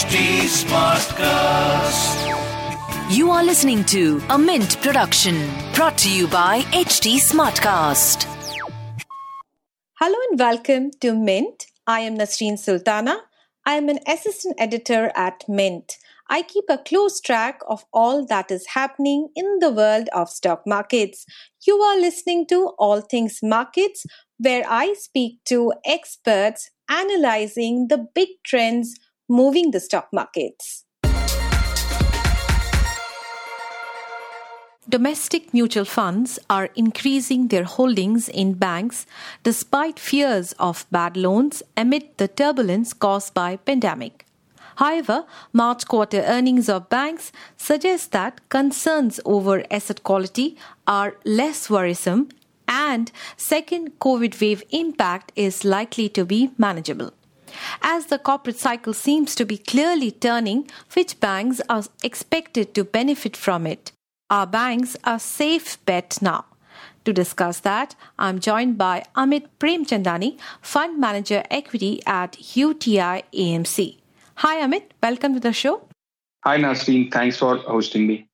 HD Smartcast. You are listening to a Mint production brought to you by HD Smartcast. Hello and welcome to Mint. I am Nasreen Sultana. I am an assistant editor at Mint. I keep a close track of all that is happening in the world of stock markets. You are listening to All Things Markets, where I speak to experts analyzing the big trends moving the stock markets. Domestic mutual funds are increasing their holdings in banks despite fears of bad loans amid the turbulence caused by pandemic. However, March quarter earnings of banks suggest that concerns over asset quality are less worrisome and second COVID wave impact is likely to be manageable. As the corporate cycle seems to be clearly turning, which banks are expected to benefit from it? Our banks are safe bet now. To discuss that, I'm joined by Amit Premchandani, Fund Manager Equity at UTI AMC. Hi Amit, welcome to the show. Hi Nasreen, thanks for hosting me.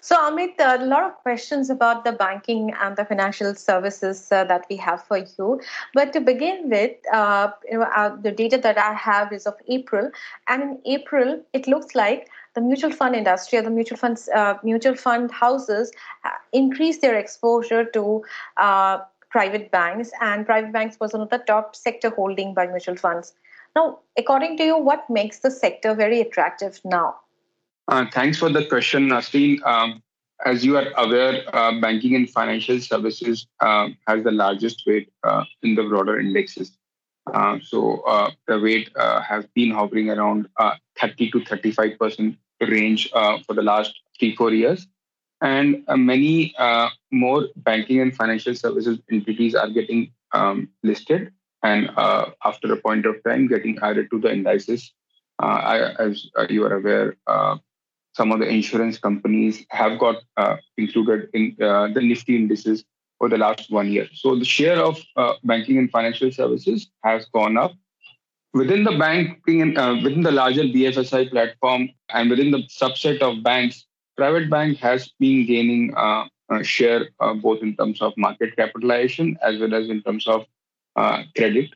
So Amit, a lot of questions about the banking and the financial services that we have for you. But to begin with, the data that I have is of April. And in April, it looks like the mutual fund industry or the mutual fund houses increased their exposure to private banks. And private banks was one of the top sector holding by mutual funds. Now, according to you, what makes the sector very attractive now? Thanks for the question, Nasreen. As you are aware, banking and financial services has the largest weight in the broader indexes. So the weight has been hovering around 30 to 35% range for the last 3-4 years. And many more banking and financial services entities are getting listed and after a point of time getting added to the indices. As you are aware, some of the insurance companies have got included in the Nifty indices for the last 1 year. So the share of banking and financial services has gone up. Within the banking and within the larger BFSI platform and within the subset of banks, private bank has been gaining share both in terms of market capitalization as well as in terms of credit.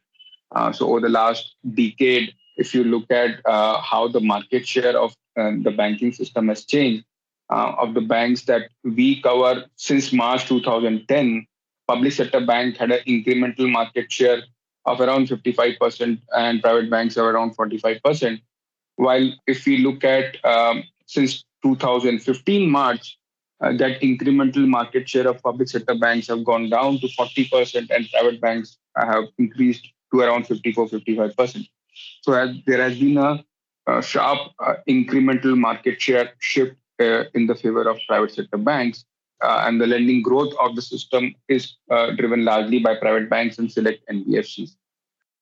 So over the last decade, if you look at how the market share of the banking system has changed, of the banks that we cover since March 2010, public sector bank had an incremental market share of around 55% and private banks are around 45%. While if we look at since 2015 March, that incremental market share of public sector banks have gone down to 40% and private banks have increased to around 54-55%. So there has been a sharp incremental market share shift in the favor of private sector banks. And the lending growth of the system is driven largely by private banks and select NBFCs.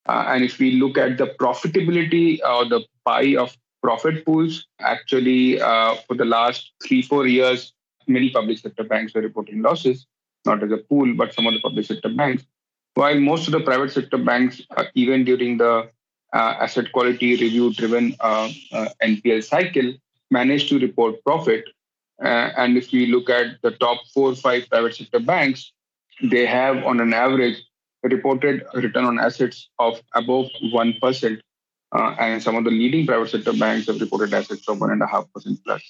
And if we look at the profitability or the pie of profit pools, actually for the last 3-4 years, many public sector banks were reporting losses, not as a pool, but some of the public sector banks. While most of the private sector banks, even during the asset quality review-driven NPL cycle, managed to report profit. And if we look at the top 4 or 5 private sector banks, they have, on an average, reported return on assets of above 1%. And some of the leading private sector banks have reported assets of 1.5% plus.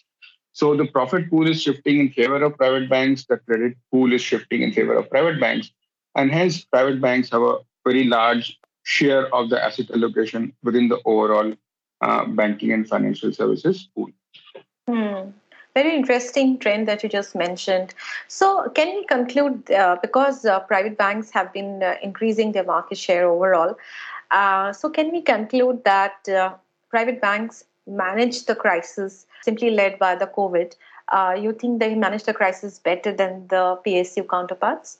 So the profit pool is shifting in favor of private banks. The credit pool is shifting in favor of private banks. And hence, private banks have a very large share of the asset allocation within the overall banking and financial services pool. Very interesting trend that you just mentioned. So can we conclude, because private banks have been increasing their market share overall, so can we conclude that private banks managed the crisis simply led by the COVID? You think they managed the crisis better than the PSU counterparts?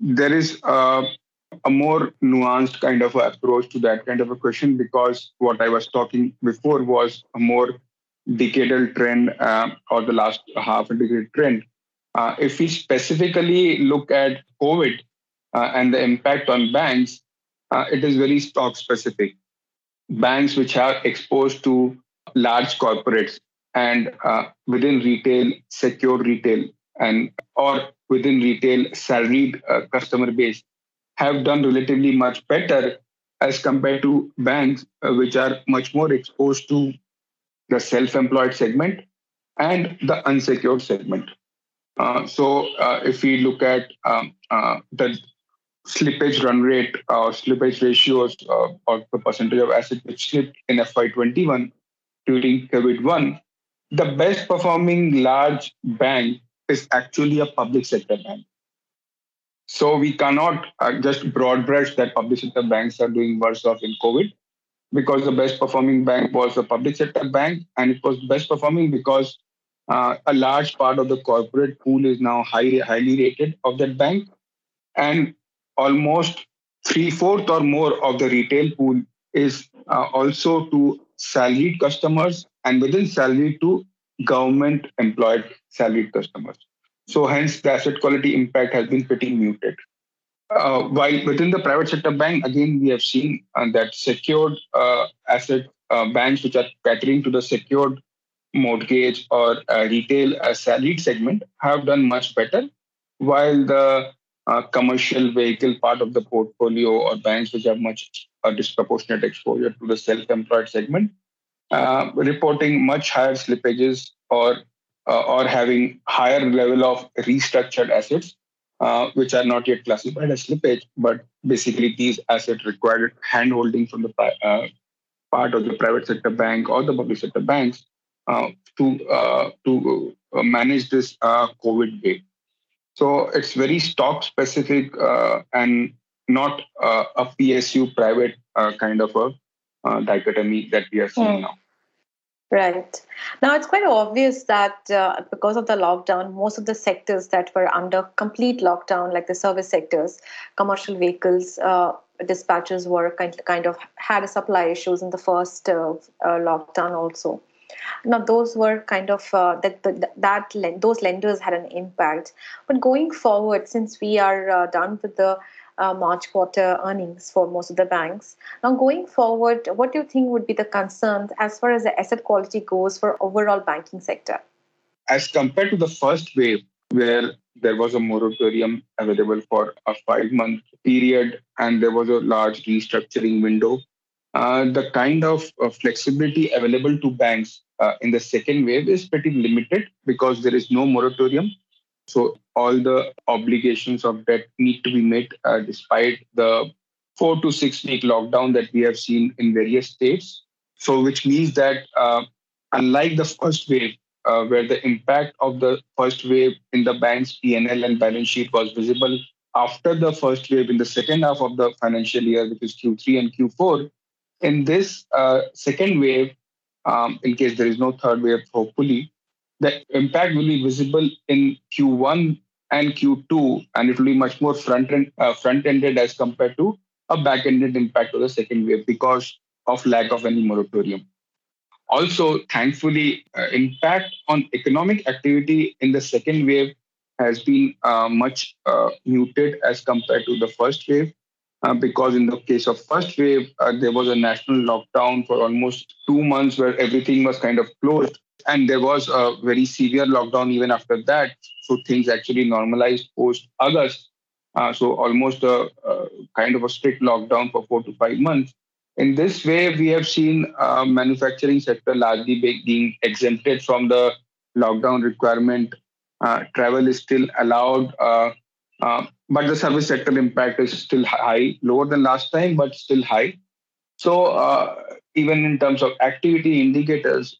There is a more nuanced kind of approach to that kind of a question, because what I was talking before was a more decadal trend or the last half a decade trend. If we specifically look at COVID and the impact on banks, it is very stock specific. Banks which are exposed to large corporates, and within retail, secured retail, and or within retail, salaried customer base have done relatively much better as compared to banks, which are much more exposed to the self-employed segment and the unsecured segment. So if we look at the slippage run rate or slippage ratios or the percentage of assets which slipped in FY21 during COVID-1, the best performing large bank is actually a public sector bank. So we cannot just broad brush that public sector banks are doing worse off in COVID, because the best performing bank was a public sector bank, and it was best performing because a large part of the corporate pool is now highly rated of that bank, and almost 3/4 or more of the retail pool is also to salaried customers, and within salaried to government-employed salaried customers. So hence, the asset quality impact has been pretty muted. While within the private sector bank, again, we have seen that secured asset banks which are catering to the secured mortgage or retail salaried segment have done much better, while the commercial vehicle part of the portfolio or banks which have much disproportionate exposure to the self-employed segment reporting much higher slippages or having higher level of restructured assets, which are not yet classified as slippage, but basically these assets required handholding from the part of the private sector bank or the public sector banks to manage this COVID wave. So it's very stock specific and not a PSU private kind of a dichotomy that we are seeing now. Right. Now, it's quite obvious that because of the lockdown, most of the sectors that were under complete lockdown, like the service sectors, commercial vehicles, dispatchers were kind of had a supply issues in the first lockdown also. Now, those were kind of those lenders had an impact. But going forward, since we are done with the March quarter earnings for most of the banks. Now, going forward, what do you think would be the concerns as far as the asset quality goes for overall banking sector? As compared to the first wave, where there was a moratorium available for a 5-month period and there was a large restructuring window, the kind of flexibility available to banks in the second wave is pretty limited because there is no moratorium. So all the obligations of debt need to be met despite the 4 to 6 week lockdown that we have seen in various states. So which means that unlike the first wave, where the impact of the first wave in the bank's P&L and balance sheet was visible after the first wave in the second half of the financial year, which is Q3 and Q4, in this second wave, in case there is no third wave, hopefully, the impact will be visible in Q1 and Q2, and it will be much more front-ended as compared to a back-ended impact of the second wave because of lack of any moratorium. Also, thankfully, impact on economic activity in the second wave has been much muted as compared to the first wave because in the case of first wave, there was a national lockdown for almost 2 months where everything was kind of closed. And there was a very severe lockdown even after that. So things actually normalized post-August. So almost a kind of a strict lockdown for 4 to 5 months. In this way, we have seen manufacturing sector largely being exempted from the lockdown requirement. Travel is still allowed. But the service sector impact is still high, lower than last time, but still high. So even in terms of activity indicators,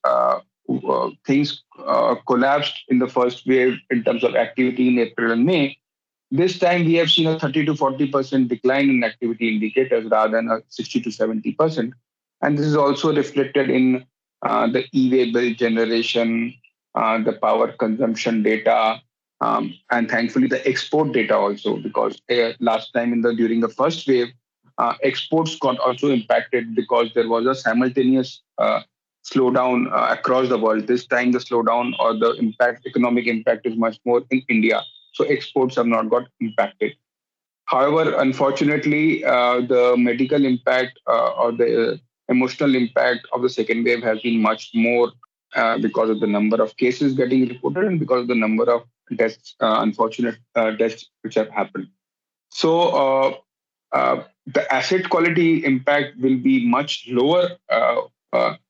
things collapsed in the first wave in terms of activity in April and May. This time we have seen a 30 to 40% decline in activity indicators rather than a 60 to 70%. And this is also reflected in the e-way bill generation, the power consumption data, and thankfully the export data also, because last time during the first wave, exports got also impacted because there was a simultaneous slowdown across the world. This time, the slowdown or the economic impact is much more in India. So exports have not got impacted. However, unfortunately, the medical impact or the emotional impact of the second wave has been much more because of the number of cases getting reported and because of the number of deaths, unfortunate deaths which have happened. So the asset quality impact will be much lower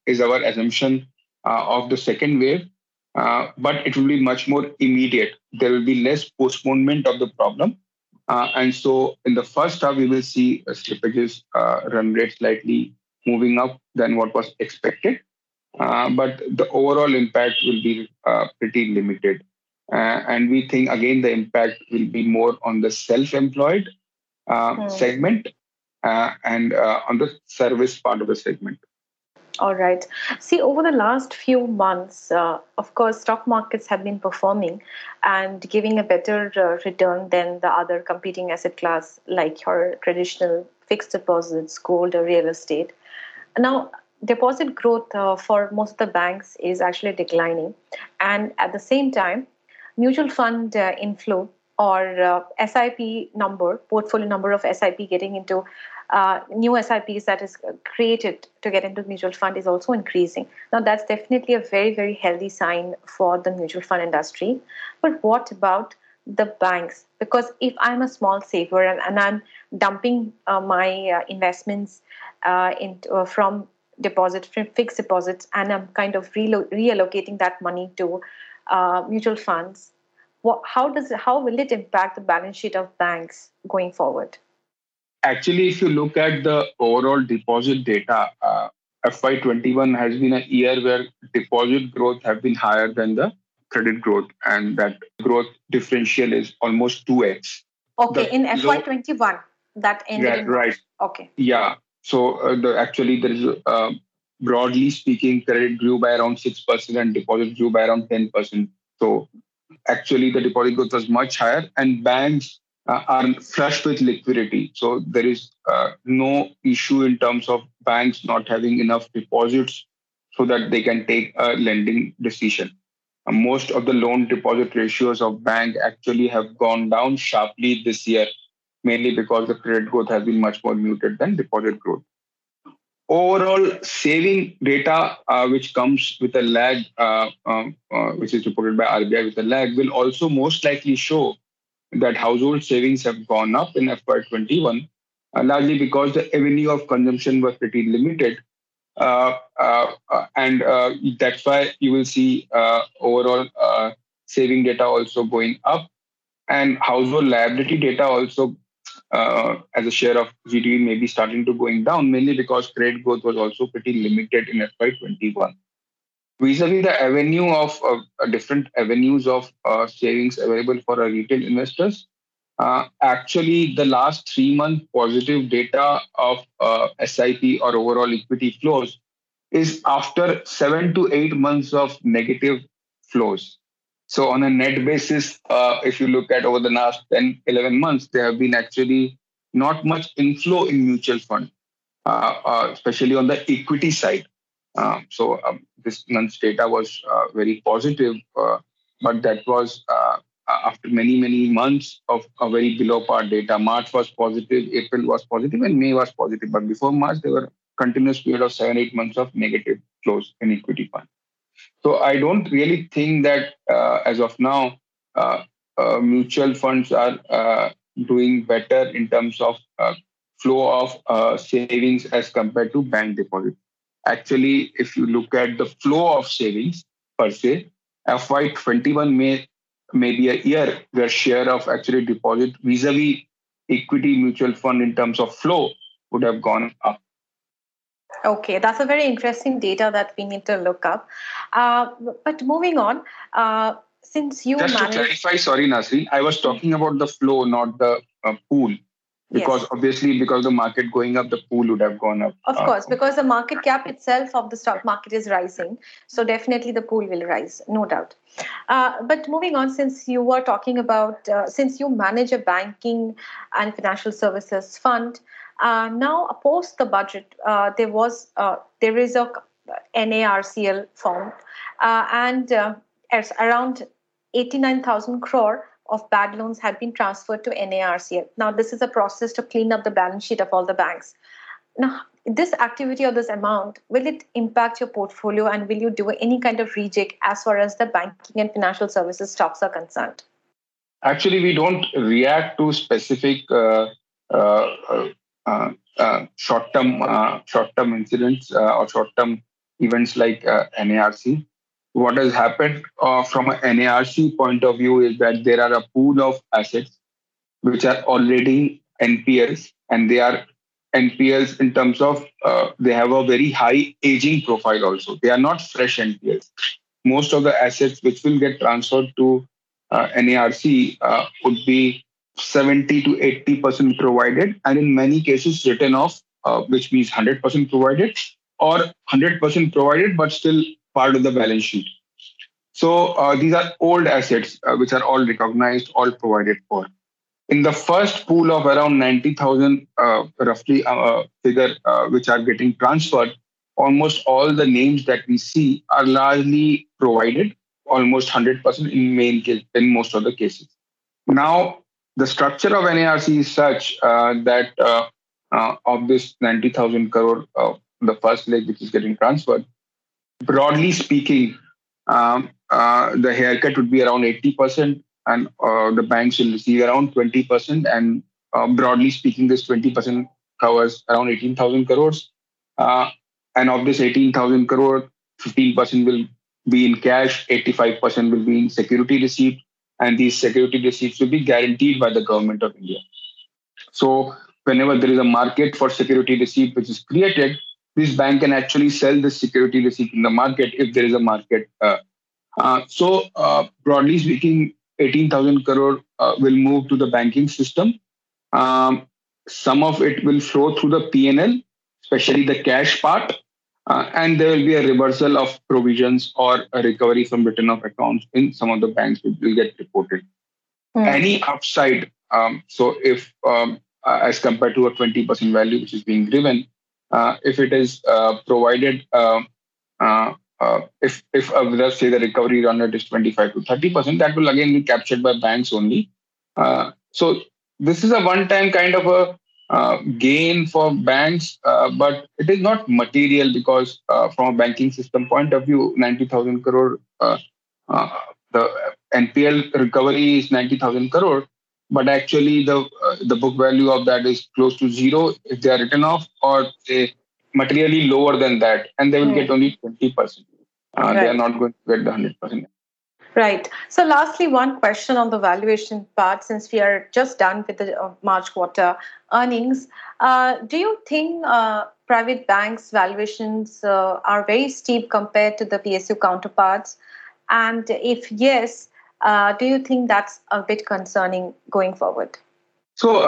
is our assumption of the second wave, but it will be much more immediate. There will be less postponement of the problem. And so in the first half, we will see slippages run rate slightly moving up than what was expected. But the overall impact will be pretty limited. And we think, again, the impact will be more on the self-employed segment and on the service part of the segment. All right. See, over the last few months, of course, stock markets have been performing and giving a better return than the other competing asset class like your traditional fixed deposits, gold or real estate. Now, deposit growth for most of the banks is actually declining. And at the same time, mutual fund inflow or SIP number, portfolio number of SIP getting into new SIPs that is created to get into mutual fund is also increasing. Now, that's definitely a very, very healthy sign for the mutual fund industry. But what about the banks? Because if I'm a small saver and I'm dumping my investments into from deposit, from fixed deposits, and I'm kind of reallocating that money to mutual funds, how will it impact the balance sheet of banks going forward? Actually, if you look at the overall deposit data, FY21 has been a year where deposit growth have been higher than the credit growth, and that growth differential is almost 2x. Okay, in FY21, that ended in right. Okay. Yeah. So actually, there is broadly speaking, credit grew by around 6% and deposit grew by around 10%. So actually, the deposit growth was much higher, and banks are flushed with liquidity. So there is no issue in terms of banks not having enough deposits so that they can take a lending decision. Most of the loan deposit ratios of bank actually have gone down sharply this year, mainly because the credit growth has been much more muted than deposit growth. Overall saving data, which comes with a lag, which is reported by RBI with a lag, will also most likely show that household savings have gone up in FY21, largely because the avenue of consumption was pretty limited. And that's why you will see overall saving data also going up, and household liability data also as a share of GDP may be starting to going down, mainly because credit growth was also pretty limited in FY21. Vis-a-vis the avenue of different avenues of savings available for our retail investors, actually the last 3 month positive data of SIP or overall equity flows is after 7 to 8 months of negative flows. So on a net basis, if you look at over the last 10, 11 months, there have been actually not much inflow in mutual fund, especially on the equity side. So this month's data was very positive, but that was after many, many months of a very below par data. March was positive, April was positive, and May was positive. But before March, there were a continuous period of 7-8 months of negative flows in equity fund. So I don't really think that as of now, mutual funds are doing better in terms of flow of savings as compared to bank deposits. Actually, if you look at the flow of savings per se, FY21 may be a year where share of actually deposit vis-a-vis equity mutual fund in terms of flow would have gone up. Okay, that's a very interesting data that we need to look up. But moving on, since you to clarify, sorry, Nasreen, I was talking about the flow, not the pool. Because obviously, because the market going up, the pool would have gone up. Of course, because the market cap itself of the stock market is rising. So definitely the pool will rise, no doubt. But moving on, since you were talking about, since you manage a banking and financial services fund, now post the budget, there is a NARCL fund and around 89,000 crore of bad loans had been transferred to NARCL. Now, this is a process to clean up the balance sheet of all the banks. Now, this activity or this amount, will it impact your portfolio, and will you do any kind of rejig as far as the banking and financial services stocks are concerned? Actually, we don't react to specific short-term incidents or short-term events like NARC. What has happened from an NARC point of view is that there are a pool of assets which are already NPLs, and they are NPLs in terms of they have a very high aging profile also. They are not fresh NPLs. Most of the assets which will get transferred to NARC would be 70 to 80% provided, and in many cases written off, which means 100% provided or 100% provided but still part of the balance sheet. So these are old assets which are all recognized, all provided for. In the first pool of around 90,000 roughly figure which are getting transferred, almost all the names that we see are largely provided, almost 100% in most of the cases. Now, the structure of NARC is such that of this 90,000 crore, the first leg which is getting transferred, broadly speaking, the haircut would be around 80%, and the banks will receive around 20%. And broadly speaking, this 20% covers around 18,000 crores. And of this 18,000 crore, 15% will be in cash, 85% will be in security receipt. And these security receipts will be guaranteed by the government of India. So whenever there is a market for security receipt which is created, this bank can actually sell this security receipt in the market if there is a market. So broadly speaking, 18,000 crore will move to the banking system. Some of it will flow through the P&L, especially the cash part. And there will be a reversal of provisions or a recovery from written-off accounts in some of the banks which will get reported. Mm. Any upside, so if as compared to a 20% value which is being given, if it is provided, if let's say the recovery run rate is 25 to 30%, that will again be captured by banks only. So this is a one-time kind of a gain for banks, but it is not material because from a banking system point of view, 90,000 crore, the NPL recovery is 90,000 crore, but actually the book value of that is close to zero if they are written off, or say materially lower than that, and they will get only 20%. Right. They are not going to get the 100%. Right. So lastly, one question on the valuation part, since we are just done with the March quarter earnings. Do you think private banks' valuations are very steep compared to the PSU counterparts? And if yes, do you think that's a bit concerning going forward? So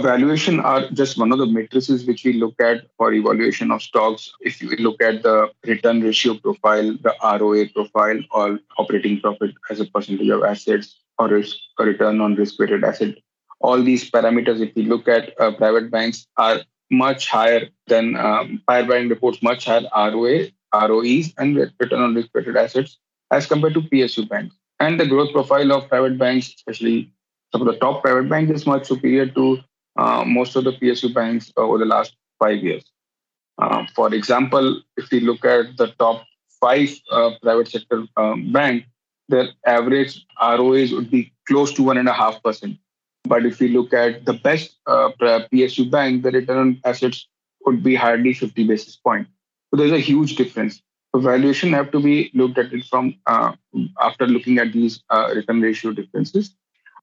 valuation are just one of the matrices which we look at for evaluation of stocks. If you look at the return ratio profile, the ROA profile, or operating profit as a percentage of assets, or risk, or return on risk-weighted asset, all these parameters, if you look at private banks, are much higher than private bank reports, much higher ROA, ROEs, and return on risk-weighted assets as compared to PSU banks. And the growth profile of private banks, especially some of the top private banks, is much superior to most of the PSU banks over the last 5 years. For example, if we look at the top five private sector banks, their average ROAs would be close to 1.5%. But if we look at the best PSU bank, the return on assets would be hardly 50 basis points. So there's a huge difference. So valuation have to be looked at it from after looking at these return ratio differences.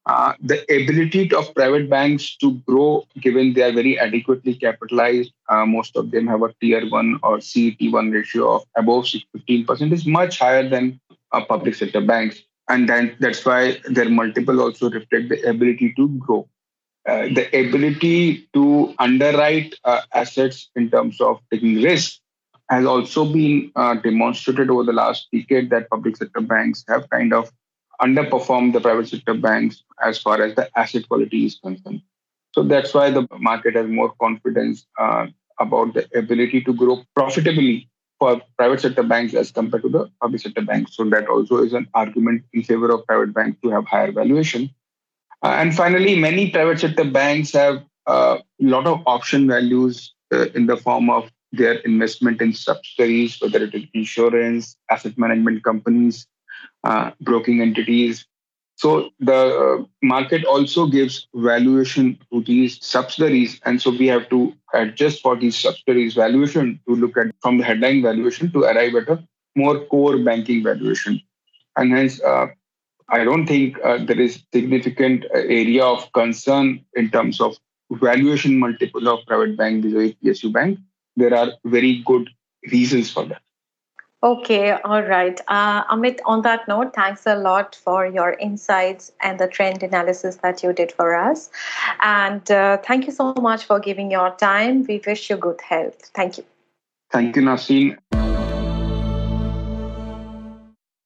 The ability of private banks to grow, given they are very adequately capitalized, most of them have a Tier 1 or CET1 ratio of above 15%, is much higher than public sector banks. And then that's why their multiple also reflect the ability to grow. The ability to underwrite assets in terms of taking risk has also been demonstrated over the last decade, that public sector banks have kind of underperform the private sector banks as far as the asset quality is concerned. So that's why the market has more confidence about the ability to grow profitably for private sector banks as compared to the public sector banks. So that also is an argument in favor of private banks to have higher valuation. And finally, many private sector banks have a lot of option values in the form of their investment in subsidiaries, whether it is insurance, asset management companies, broking entities. So the market also gives valuation to these subsidiaries. And so we have to adjust for these subsidiaries valuation to look at from the headline valuation to arrive at a more core banking valuation. And hence, I don't think there is significant area of concern in terms of valuation multiple of private bank vis-a-vis PSU bank. There are very good reasons for that. Okay, all right. Amit, on that note, thanks a lot for your insights and the trend analysis that you did for us. And thank you so much for giving your time. We wish you good health. Thank you. Thank you, Nasreen.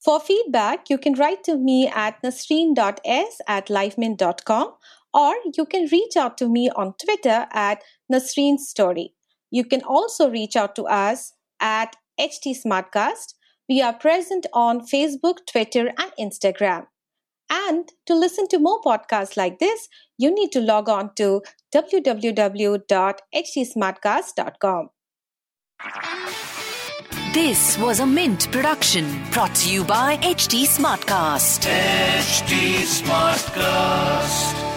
For feedback, you can write to me at nasreen.s@lifemint.com, or you can reach out to me on Twitter at Nasreen Story. You can also reach out to us at HT Smartcast. We are present on Facebook, Twitter, and Instagram. And to listen to more podcasts like this, you need to log on to www.htsmartcast.com. This was a Mint production brought to you by HT Smartcast. HT Smartcast.